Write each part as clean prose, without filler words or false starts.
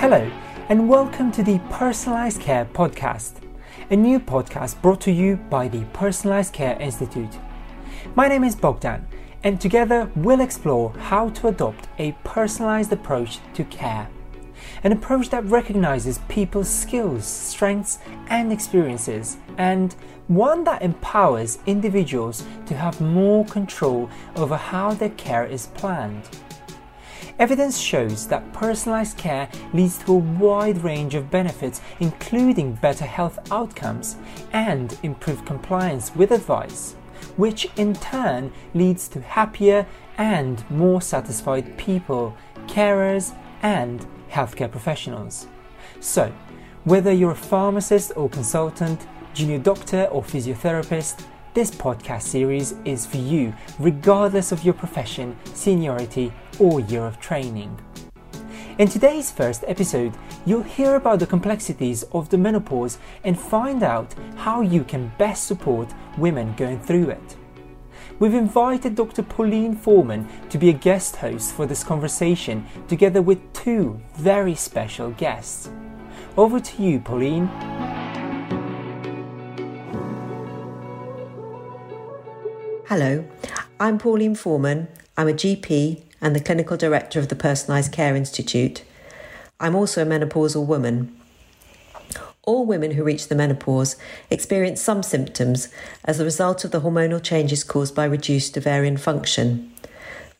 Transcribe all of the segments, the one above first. Hello, and welcome to the Personalised Care Podcast, a new podcast brought to you by the Personalised Care Institute. My name is Bogdan, and together we'll explore how to adopt a personalised approach to care, an approach that recognises people's skills, strengths, and experiences, and one that empowers individuals to have more control over how their care is planned. Evidence shows that personalised care leads to a wide range of benefits, including better health outcomes and improved compliance with advice, which in turn leads to happier and more satisfied people, carers, and healthcare professionals. So, whether you're a pharmacist or consultant, junior doctor or physiotherapist, this podcast series is for you, regardless of your profession, seniority, or year of training. In today's first episode, you'll hear about the complexities of the menopause and find out how you can best support women going through it. We've invited Dr. Pauline Foreman to be a guest host for this conversation, together with two very special guests. Over to you, Pauline. Hello, I'm Pauline Foreman. I'm a GP and the Clinical Director of the Personalised Care Institute. I'm also a menopausal woman. All women who reach the menopause experience some symptoms as a result of the hormonal changes caused by reduced ovarian function.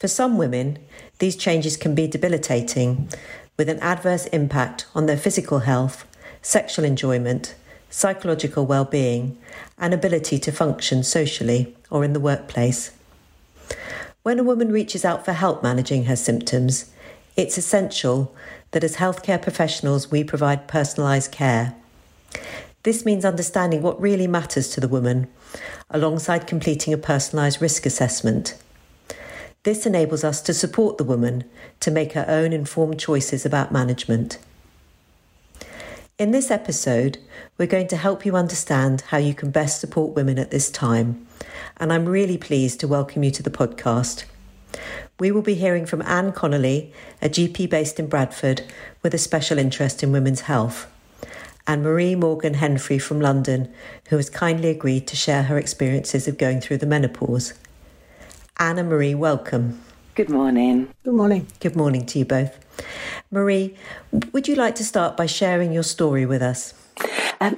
For some women, these changes can be debilitating, with an adverse impact on their physical health, sexual enjoyment, psychological well-being, and ability to function socially or in the workplace. When a woman reaches out for help managing her symptoms, it's essential that as healthcare professionals we provide personalised care. This means understanding what really matters to the woman, alongside completing a personalised risk assessment. This enables us to support the woman to make her own informed choices about management. In this episode, we're going to help you understand how you can best support women at this time, and I'm really pleased to welcome you to the podcast. We will be hearing from Anne Connolly, a GP based in Bradford with a special interest in women's health, and Marie Morgan-Henfrey from London, who has kindly agreed to share her experiences of going through the menopause. Anne and Marie, welcome. Good morning. Good morning. Good morning to you both. Marie, would you like to start by sharing your story with us?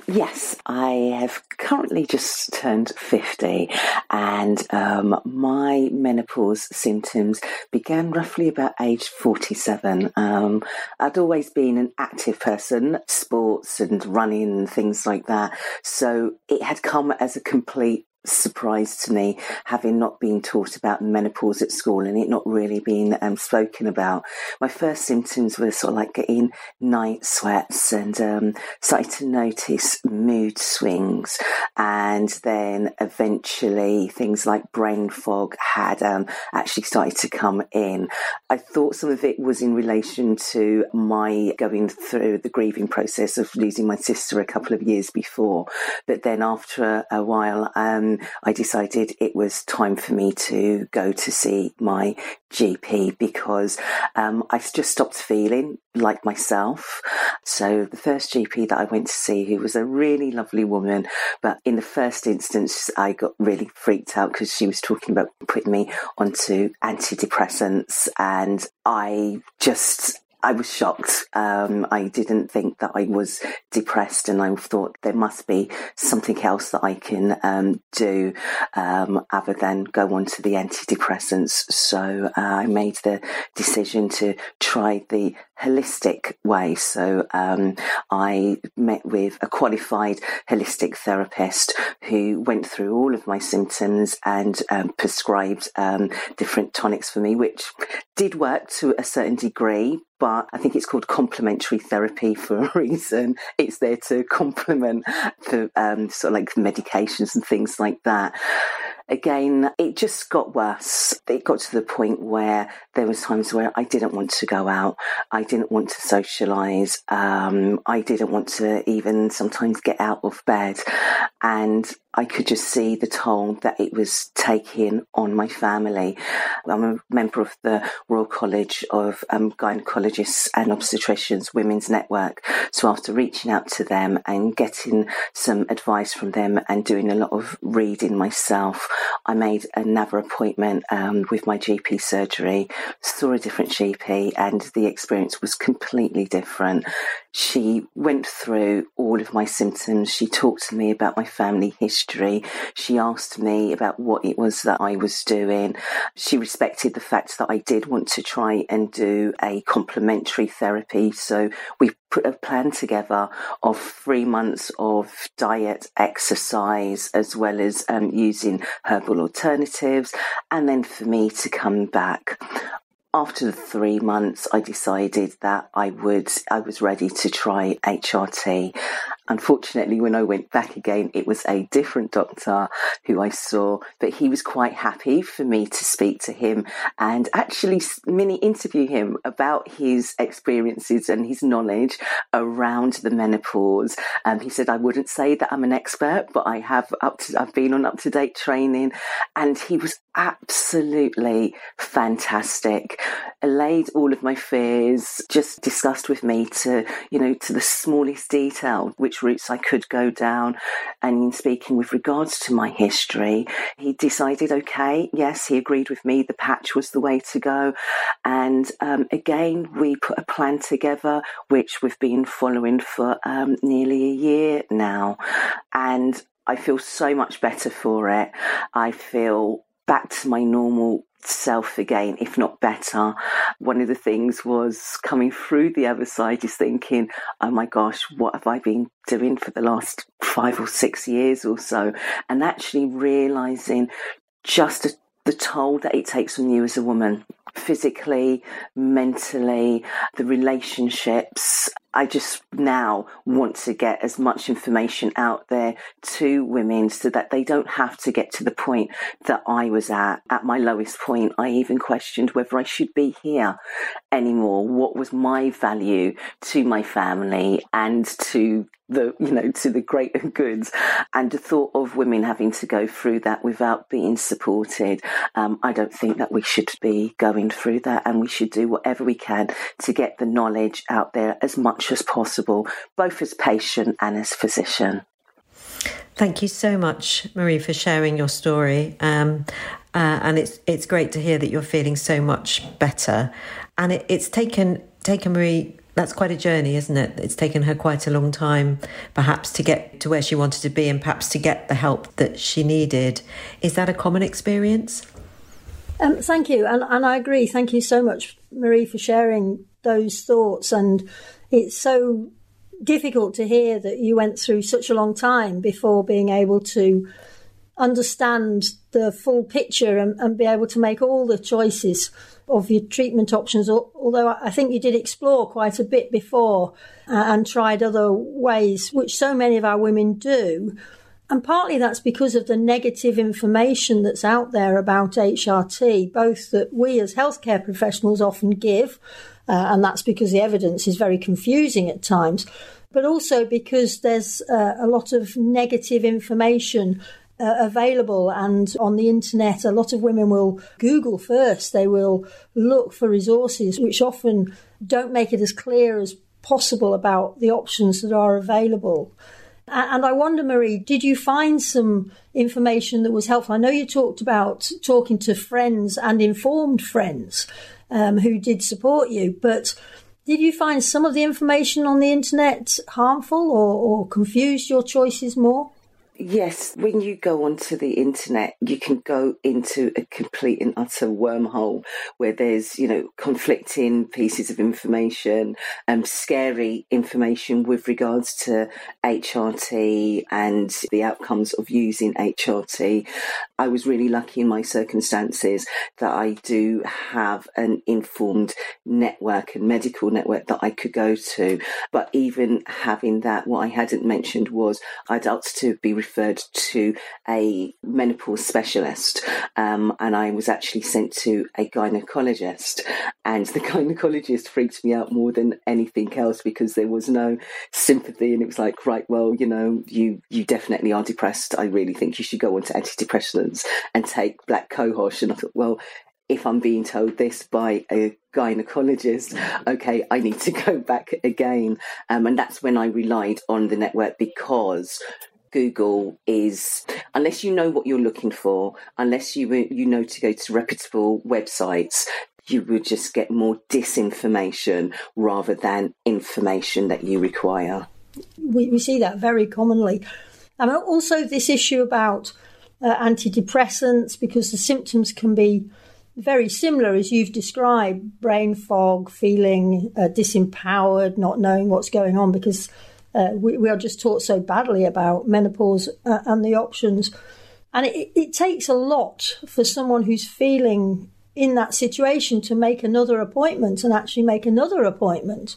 Yes, I have currently just turned 50, and my menopause symptoms began roughly about age 47. I'd always been an active person, sports and running and things like that, so it had come as a complete surprise to me, having not been taught about menopause at school and it not really being spoken about. My first symptoms were sort of like getting night sweats and started to notice mood swings, and then eventually things like brain fog had actually started to come in. I thought some of it was in relation to my going through the grieving process of losing my sister a couple of years before, but then after a while I decided it was time for me to go to see my GP because I just stopped feeling like myself. So the first GP that I went to see, who was a really lovely woman, but in the first instance I got really freaked out because she was talking about putting me onto antidepressants, and I was shocked. I didn't think that I was depressed, and I thought there must be something else that I can do other than go on to the antidepressants. So I made the decision to try the holistic way. So I met with a qualified holistic therapist who went through all of my symptoms and prescribed different tonics for me, which did work to a certain degree. But I think it's called complementary therapy for a reason. It's there to complement the sort of like medications and things like that. Again, it just got worse. It got to the point where there was times where I didn't want to go out. I didn't want to socialise. I didn't want to even sometimes get out of bed. And I could just see the toll that it was taking on my family. I'm a member of the Royal College of Gynaecologists and Obstetricians Women's Network. So after reaching out to them and getting some advice from them and doing a lot of reading myself, I made another appointment with my GP surgery, saw a different GP, and the experience was completely different. She went through all of my symptoms. She talked to me about my family history. She asked me about what it was that I was doing. She respected the fact that I did want to try and do a complementary therapy. So we put a plan together of 3 months of diet, exercise, as well as using herbal alternatives, and then for me to come back. After the 3 months, I decided that I was ready to try HRT. Unfortunately, when I went back again, it was a different doctor who I saw, but he was quite happy for me to speak to him and actually mini interview him about his experiences and his knowledge around the menopause. He said, I wouldn't say that I'm an expert, but I've been on up-to-date training, and he was absolutely fantastic. Allayed all of my fears, just discussed with me to the smallest detail which routes I could go down. And in speaking with regards to my history, he decided, okay, yes, he agreed with me, the patch was the way to go. And again, we put a plan together, which we've been following for nearly a year now. And I feel so much better for it. I feel back to my normal self again, if not better. One of the things was coming through the other side, just thinking, oh my gosh, what have I been doing for the last 5 or 6 years or so? And actually realizing just the toll that it takes on you as a woman, physically, mentally, the relationships. I just now want to get as much information out there to women so that they don't have to get to the point that I was at. At my lowest point, I even questioned whether I should be here anymore. What was my value to my family and to the, to the greater goods? And the thought of women having to go through that without being supported, I don't think that we should be going through that, and we should do whatever we can to get the knowledge out there as much as possible, both as patient and as physician. Thank you so much, Marie, for sharing your story. And it's great to hear that you're feeling so much better. And it's taken Marie, that's quite a journey, isn't it? It's taken her quite a long time, perhaps, to get to where she wanted to be and perhaps to get the help that she needed. Is that a common experience? Thank you. And I agree. Thank you so much, Marie, for sharing those thoughts. And it's so difficult to hear that you went through such a long time before being able to understand the full picture and be able to make all the choices of your treatment options, although I think you did explore quite a bit before and tried other ways, which so many of our women do. And partly that's because of the negative information that's out there about HRT, both that we as healthcare professionals often give, and that's because the evidence is very confusing at times, but also because there's a lot of negative information available, and on the internet, a lot of women will Google first. They will look for resources which often don't make it as clear as possible about the options that are available. And I wonder, Marie, did you find some information that was helpful? I know you talked about talking to friends and informed friends who did support you, but did you find some of the information on the internet harmful or confused your choices more? Yes, when you go onto the internet, you can go into a complete and utter wormhole where there's, conflicting pieces of information, scary information with regards to HRT and the outcomes of using HRT. I was really lucky in my circumstances that I do have an informed network and medical network that I could go to. But even having that, what I hadn't mentioned was I'd asked to be referred referred to a menopause specialist, and I was actually sent to a gynaecologist, and the gynaecologist freaked me out more than anything else because there was no sympathy, and it was like, right, well, you know, you definitely are depressed. I really think you should go on to antidepressants and take black cohosh. And I thought, well, if I'm being told this by a gynecologist, okay, I need to go back again. And that's when I relied on the network, because Google is, unless you know what you're looking for, unless you know to go to reputable websites, you would just get more disinformation rather than information that you require. We see that very commonly. And also this issue about antidepressants, because the symptoms can be very similar, as you've described: brain fog, feeling disempowered, not knowing what's going on, because we are just taught so badly about menopause and the options. And it takes a lot for someone who's feeling in that situation to make another appointment and actually make another appointment,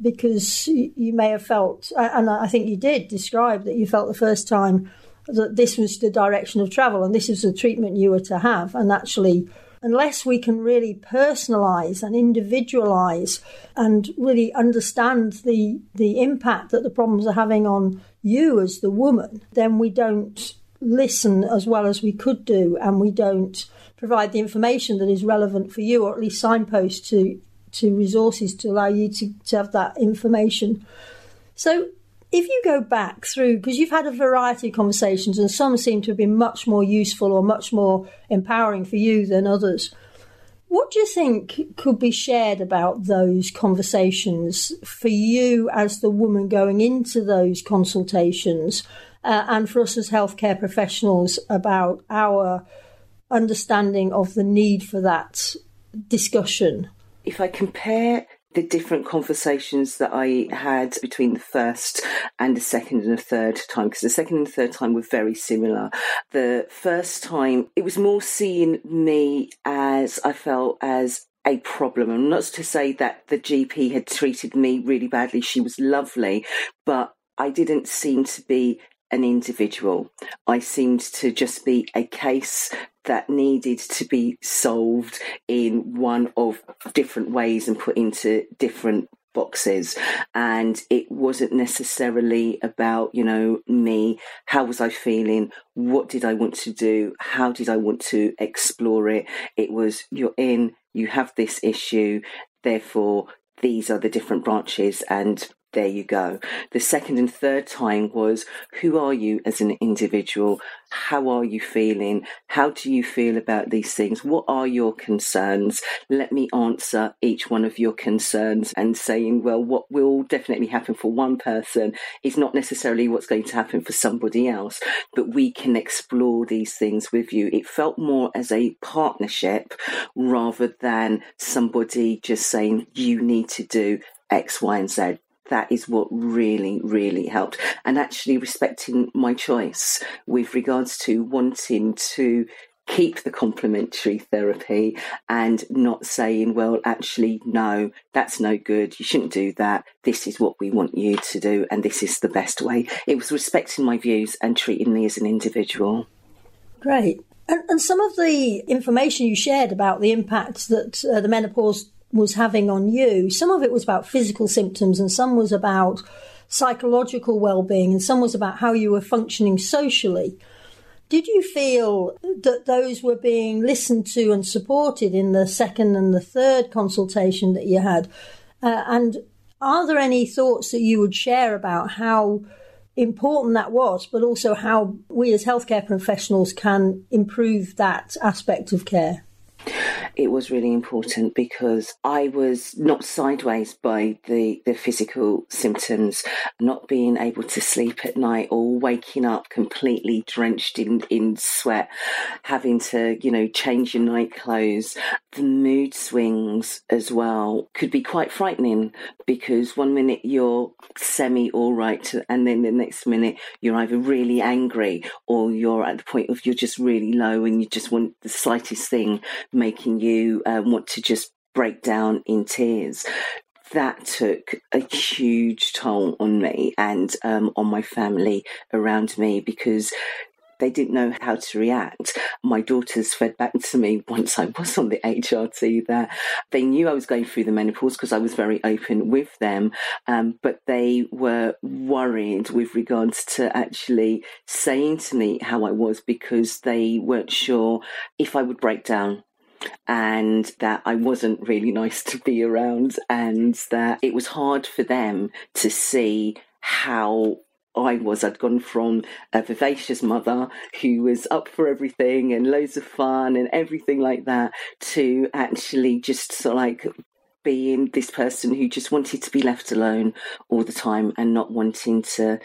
because you may have felt, and I think you did describe that you felt the first time that this was the direction of travel and this is the treatment you were to have. And actually, unless we can really personalise and individualise and really understand the impact that the problems are having on you as the woman, then we don't listen as well as we could do, and we don't provide the information that is relevant for you, or at least signpost to resources to allow you to have that information. So if you go back through, because you've had a variety of conversations and some seem to have been much more useful or much more empowering for you than others, what do you think could be shared about those conversations for you as the woman going into those consultations, and for us as healthcare professionals about our understanding of the need for that discussion? If I compare the different conversations that I had between the first and the second and the third time, because the second and the third time were very similar. The first time, it was more seeing me as I felt as a problem. And not to say that the GP had treated me really badly. She was lovely, but I didn't seem to be an individual. I seemed to just be a case that needed to be solved in one of different ways and put into different boxes. And it wasn't necessarily about, you know, me, how was I feeling, what did I want to do, how did I want to explore it. It was, you're in, you have this issue, therefore these are the different branches, and there you go. The second and third time was, who are you as an individual? How are you feeling? How do you feel about these things? What are your concerns? Let me answer each one of your concerns, and saying, well, what will definitely happen for one person is not necessarily what's going to happen for somebody else, but we can explore these things with you. It felt more as a partnership rather than somebody just saying, you need to do X, Y, and Z. That is what really, really helped. And actually respecting my choice with regards to wanting to keep the complementary therapy and not saying, well, actually, no, that's no good. You shouldn't do that. This is what we want you to do, and this is the best way. It was respecting my views and treating me as an individual. Great. And some of the information you shared about the impact that the menopause was having on you, some of it was about physical symptoms, and some was about psychological well-being, and some was about how you were functioning socially. Did you feel that those were being listened to and supported in the second and the third consultation that you had? And are there any thoughts that you would share about how important that was, but also how we as healthcare professionals can improve that aspect of care? It was really important because I was knocked sideways by the physical symptoms, not being able to sleep at night or waking up completely drenched in sweat, having to, you know, change your night clothes. The mood swings as well could be quite frightening, because one minute you're semi all right and then the next minute you're either really angry or you're at the point of you're just really low and you just want the slightest thing making you want to just break down in tears. that took a huge toll on me and on my family around me, because they didn't know how to react. My daughters fed back to me once I was on the HRT that they knew I was going through the menopause because I was very open with them, but they were worried with regards to actually saying to me how I was, because they weren't sure if I would break down, and that I wasn't really nice to be around, and that it was hard for them to see how I was. I'd gone from a vivacious mother who was up for everything and loads of fun and everything like that, to actually just sort of like being this person who just wanted to be left alone all the time and not wanting to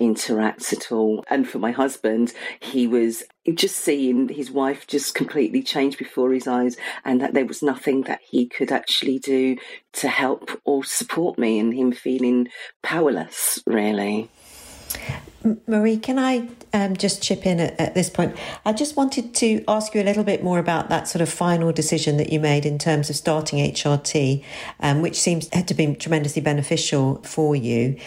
interact at all. And for my husband, he was just seeing his wife just completely change before his eyes, and that there was nothing that he could actually do to help or support me, and him feeling powerless, really. Marie, can I just chip in at this point? I just wanted to ask you a little bit more about that sort of final decision that you made in terms of starting HRT, which seems to have been tremendously beneficial for you.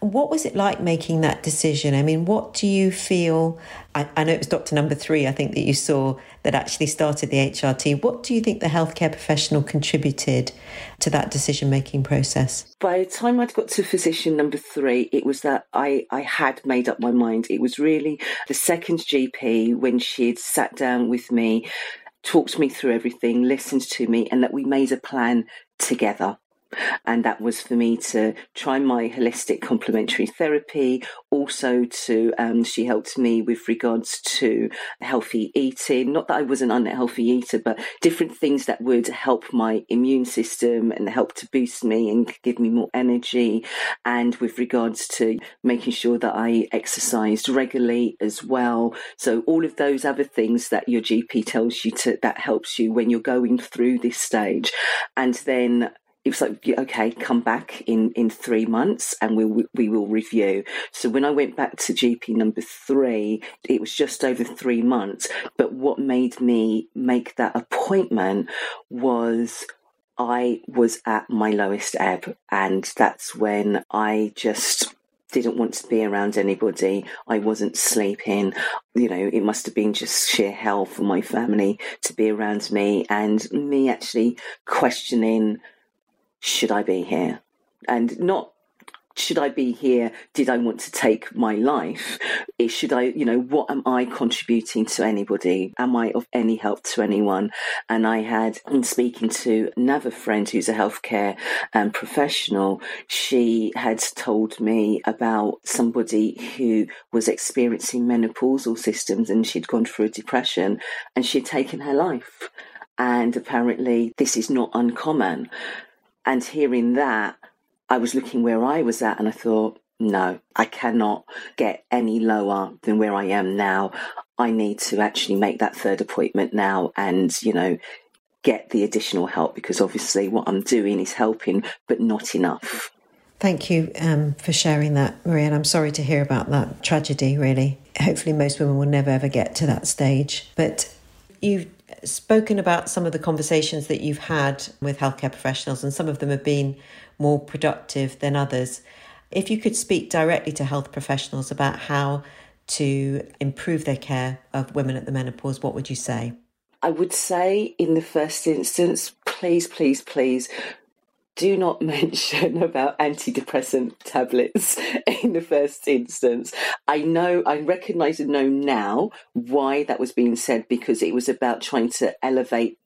What was it like making that decision? I mean, what do you feel? I know it was doctor number 3, I think, that you saw that actually started the HRT. What do you think the healthcare professional contributed to that decision-making process? By the time I'd got to physician number 3, it was that I had made up my mind. It was really the second GP, when she had sat down with me, talked me through everything, listened to me, and that we made a plan together. And that was for me to try my holistic complementary therapy, also to, she helped me with regards to healthy eating. Not that I was an unhealthy eater, but different things that would help my immune system and help to boost me and give me more energy. And with regards to making sure that I exercised regularly as well. So all of those other things that your GP tells you to, that helps you when you're going through this stage. And then it was like, okay, come back in 3 months and we will review. So when I went back to GP number 3, it was just over 3 months. But what made me make that appointment was I was at my lowest ebb. And that's when I just didn't want to be around anybody. I wasn't sleeping. You know, it must have been just sheer hell for my family to be around me, and me actually questioning, should I be here? And not, should I be here? Did I want to take my life? Should I, you know, what am I contributing to anybody? Am I of any help to anyone? And I had, in speaking to another friend who's a healthcare professional, she had told me about somebody who was experiencing menopausal systems, and she'd gone through a depression and she'd taken her life. And apparently this is not uncommon. And hearing that, I was looking where I was at, and I thought, no, I cannot get any lower than where I am now. I need to actually make that third appointment now and, you know, get the additional help, because obviously what I'm doing is helping, but not enough. Thank you for sharing that, Marie, and I'm sorry to hear about that tragedy, really. Hopefully most women will never, ever get to that stage. But you've spoken about some of the conversations that you've had with healthcare professionals, and some of them have been more productive than others. If you could speak directly to health professionals about how to improve their care of women at the menopause, what would you say? I would say, in the first instance, please, do not mention about antidepressant tablets in the first instance. I know, I recognise and know now why that was being said, because it was about trying to elevate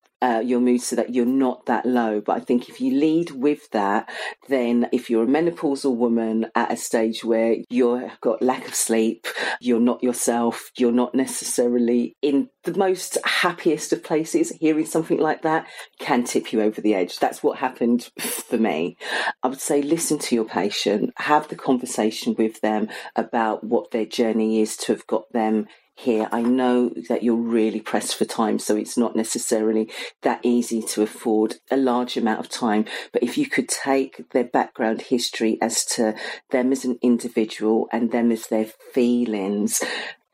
your mood so that you're not that low. But I think if you lead with that, then if you're a menopausal woman at a stage where you've got lack of sleep, you're not yourself, you're not necessarily in the most happiest of places, hearing something like that can tip you over the edge. That's what happened for me. I would say listen to your patient, have the conversation with them about what their journey is to have got them here. I know that you're really pressed for time, so it's not necessarily that easy to afford a large amount of time. But if you could take their background history as to them as an individual and them as their feelings,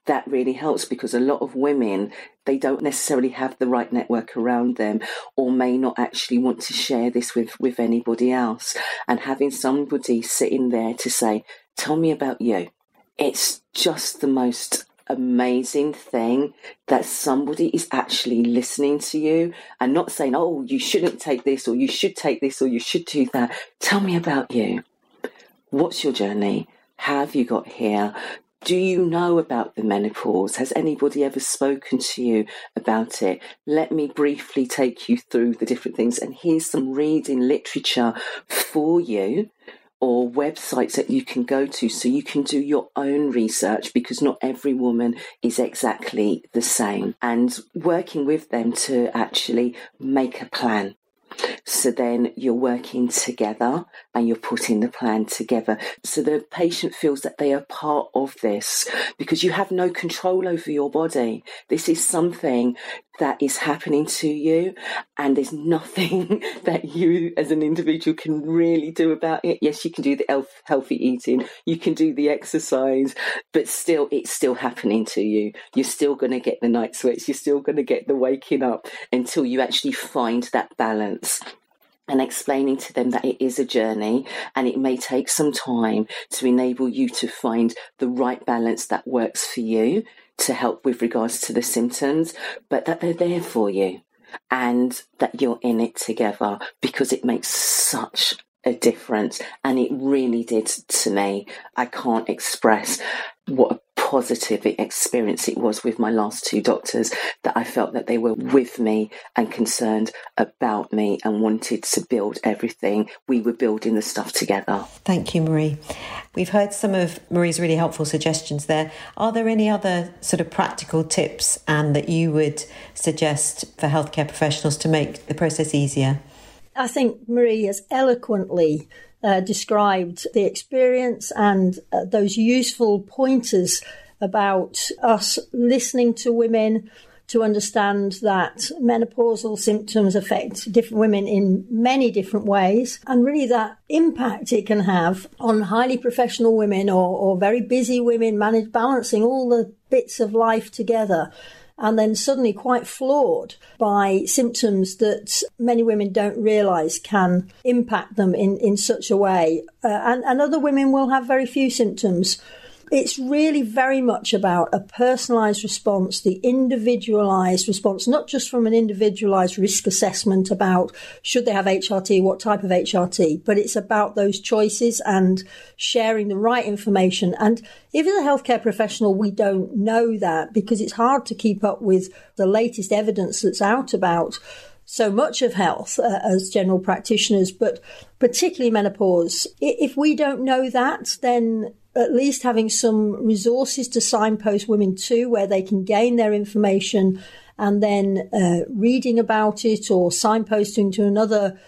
that really helps, because a lot of women, they don't necessarily have the right network around them, or may not actually want to share this with anybody else. And having somebody sitting there to say, tell me about you, it's just the most amazing thing that somebody is actually listening to you and not saying, oh, you shouldn't take this, or you should take this, or you should do that. Tell me about you. What's your journey? How have you got here? Do you know about the menopause? Has anybody ever spoken to you about it? Let me briefly take you through the different things. And here's some reading literature for you, or websites that you can go to, so you can do your own research, because not every woman is exactly the same. And working with them to actually make a plan. So then you're working together and you're putting the plan together. So the patient feels that they are part of this, because you have no control over your body. This is something that is happening to you, and there's nothing that you as an individual can really do about it. Yes, you can do the healthy eating, you can do the exercise, but still, it's still happening to you. You're still going to get the night sweats, you're still going to get the waking up, until you actually find that balance. And explaining to them that it is a journey and it may take some time to enable you to find the right balance that works for you to help with regards to the symptoms, but that they're there for you and that you're in it together, because it makes such a difference. And it really did to me. I can't express what a positive experience it was with my last two doctors, that I felt that they were with me and concerned about me and wanted to build everything. We were building the stuff together. Thank you, Marie. We've heard some of Marie's really helpful suggestions there. Are there any other sort of practical tips, Anne, that you would suggest for healthcare professionals to make the process easier? I think Marie has eloquently described the experience and those useful pointers about us listening to women to understand that menopausal symptoms affect different women in many different ways, and really that impact it can have on highly professional women or very busy women, balancing all the bits of life together. And then suddenly quite floored by symptoms that many women don't realise can impact them in such a way. And other women will have very few symptoms. It's really very much about a personalised response, the individualised response, not just from an individualised risk assessment about should they have HRT, what type of HRT, but it's about those choices and sharing the right information. And if as a healthcare professional, we don't know that, because it's hard to keep up with the latest evidence that's out about so much of health as general practitioners, but particularly menopause. If we don't know that, then at least having some resources to signpost women to, where they can gain their information, and then reading about it or signposting to another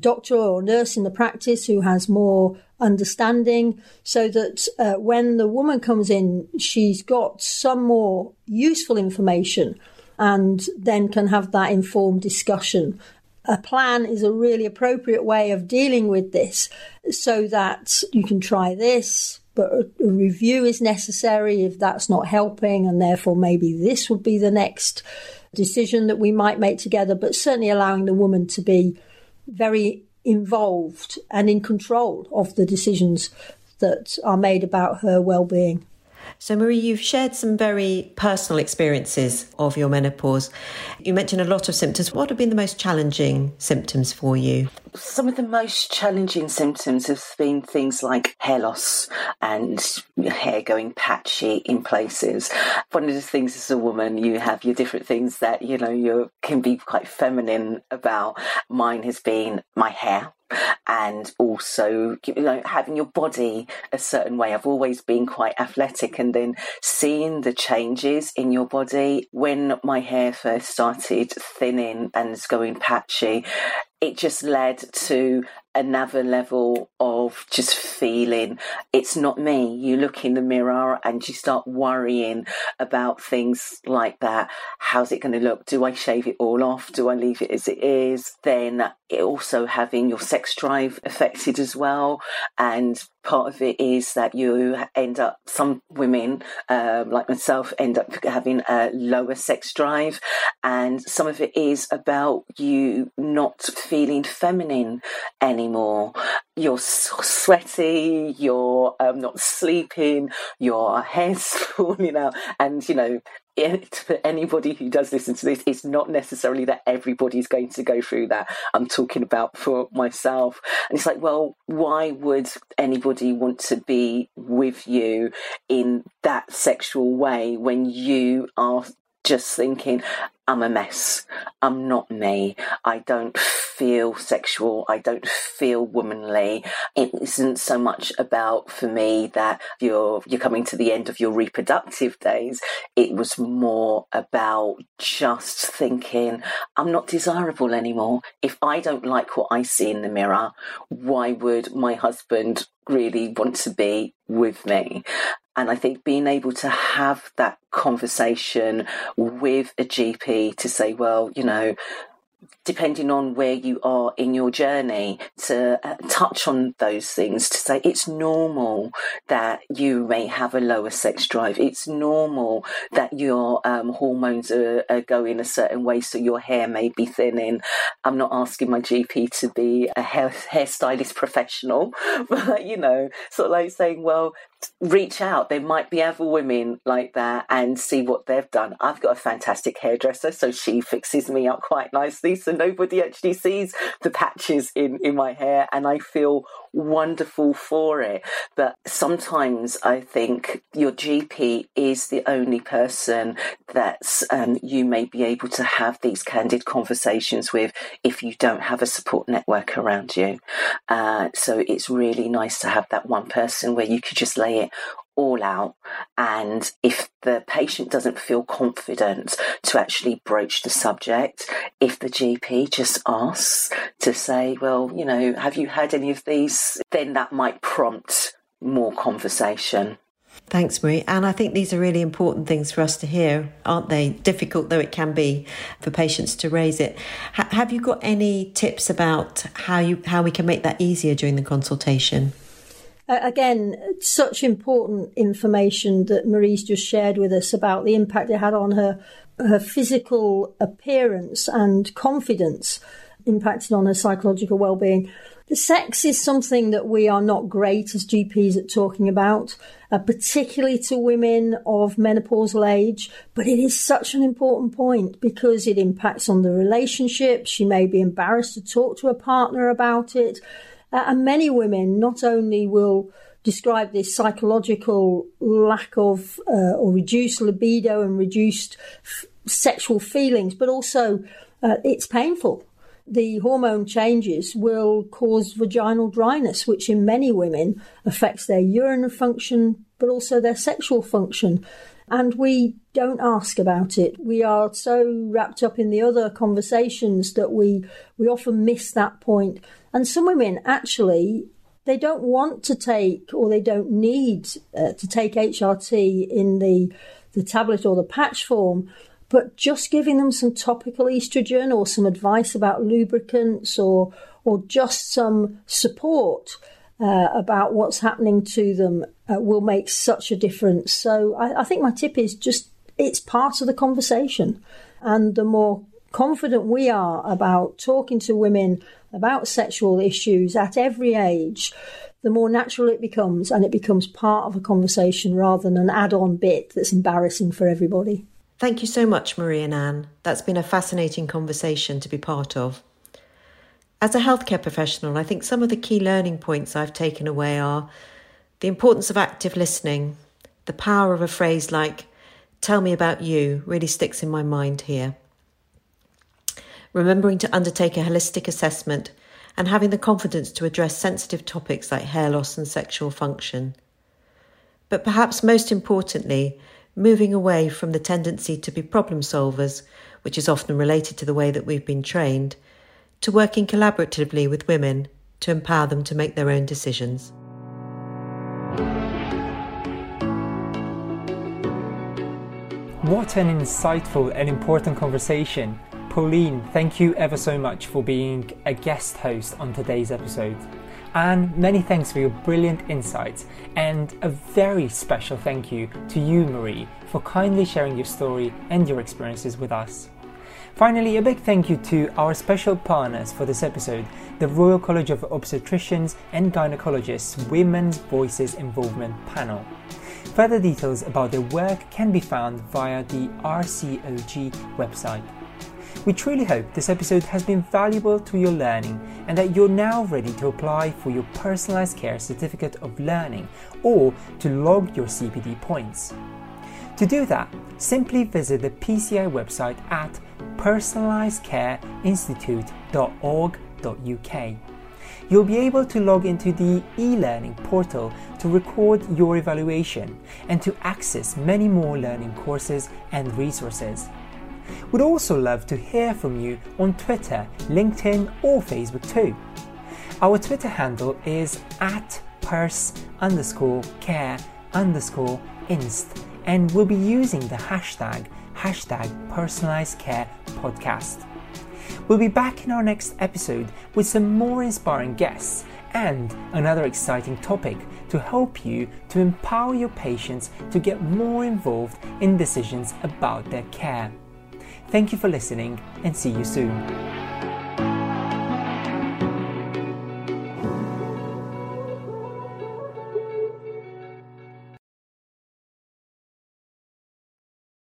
doctor or nurse in the practice who has more understanding, so that when the woman comes in, she's got some more useful information and then can have that informed discussion. A plan is a really appropriate way of dealing with this, so that you can try this, but a review is necessary if that's not helping, and therefore maybe this would be the next decision that we might make together, but certainly allowing the woman to be very involved and in control of the decisions that are made about her well-being. So, Marie, you've shared some very personal experiences of your menopause. You mentioned a lot of symptoms. What have been the most challenging symptoms for you? Some of the most challenging symptoms have been things like hair loss and hair going patchy in places. One of the things as a woman, you have your different things that, you know, you can be quite feminine about. Mine has been my hair. And also, you know, having your body a certain way. I've always been quite athletic, and then seeing the changes in your body. When my hair first started thinning and going patchy, it just led to another level of just feeling it's not me. You look in the mirror and you start worrying about things like that. How's it going to look? Do I shave it all off? Do I leave it as it is? Then it also having your sex drive affected as well. And part of it is that you end up, some women like myself end up having a lower sex drive, and some of it is about you not feeling feminine anymore. You're sweaty, you're not sleeping, your hair's falling out, and you know, for anybody who does listen to this, it's not necessarily that everybody's going to go through that. I'm talking about for myself. And it's like, well, why would anybody want to be with you in that sexual way when you are just thinking, I'm a mess, I'm not me, I don't feel sexual, I don't feel womanly. It isn't so much about, for me, that you're coming to the end of your reproductive days. It was more about just thinking, I'm not desirable anymore. If I don't like what I see in the mirror, why would my husband really want to be with me? And I think being able to have that conversation with a GP to say, well, you know, depending on where you are in your journey, to touch on those things, to say it's normal that you may have a lower sex drive. It's normal that your hormones are going a certain way, so your hair may be thinning. I'm not asking my GP to be a hairstylist professional, but, you know, sort of like saying, well, reach out. There might be other women like that and see what they've done. I've got a fantastic hairdresser, so she fixes me up quite nicely, so nobody actually sees the patches in my hair, and I feel wonderful for it. But sometimes I think your GP is the only person that you may be able to have these candid conversations with if you don't have a support network around you. So it's really nice to have that one person where you could just lay it all out, and if the patient doesn't feel confident to actually broach the subject, if the GP just asks to say, well, you know, have you had any of these, then that might prompt more conversation. Thanks, Marie. And I think these are really important things for us to hear, aren't they? Difficult though it can be for patients to raise it. Have you got any tips about how we can make that easier during the consultation? Again, such important information that Marie's just shared with us about the impact it had on her physical appearance and confidence, impacting on her psychological well-being. The sex is something that we are not great as GPs at talking about, particularly to women of menopausal age. But it is such an important point because it impacts on the relationship. She may be embarrassed to talk to her partner about it. And many women not only will describe this psychological lack of or reduced libido and reduced sexual feelings, but also it's painful. The hormone changes will cause vaginal dryness, which in many women affects their urinary function, but also their sexual function. And we don't ask about it. We are so wrapped up in the other conversations that we often miss that point. And some women, actually, they don't want to take, or they don't need to take HRT in the tablet or the patch form, but just giving them some topical estrogen or some advice about lubricants or just some support about what's happening to them will make such a difference. So I think my tip is just it's part of the conversation. And the more confident we are about talking to women about sexual issues at every age, the more natural it becomes, and it becomes part of a conversation rather than an add-on bit that's embarrassing for everybody. Thank you so much, Marie and Anne. That's been a fascinating conversation to be part of. As a healthcare professional, I think some of the key learning points I've taken away are the importance of active listening. The power of a phrase like, tell me about you, really sticks in my mind here. Remembering to undertake a holistic assessment and having the confidence to address sensitive topics like hair loss and sexual function. But perhaps most importantly, moving away from the tendency to be problem solvers, which is often related to the way that we've been trained, to working collaboratively with women to empower them to make their own decisions. What an insightful and important conversation. Pauline, thank you ever so much for being a guest host on today's episode. And many thanks for your brilliant insights, and a very special thank you to you, Marie, for kindly sharing your story and your experiences with us. Finally, a big thank you to our special partners for this episode, the Royal College of Obstetricians and Gynaecologists Women's Voices Involvement Panel. Further details about their work can be found via the RCOG website. We truly hope this episode has been valuable to your learning and that you're now ready to apply for your Personalised Care Certificate of Learning or to log your CPD points. To do that, simply visit the PCI website at personalisedcareinstitute.org.uk. You'll be able to log into the e-learning portal to record your evaluation and to access many more learning courses and resources. We'd also love to hear from you on Twitter, LinkedIn or Facebook too. Our Twitter handle is at pers_care_inst and we'll be using the hashtag #PersonalisedCarePodcast. We'll be back in our next episode with some more inspiring guests and another exciting topic to help you to empower your patients to get more involved in decisions about their care. Thank you for listening and see you soon.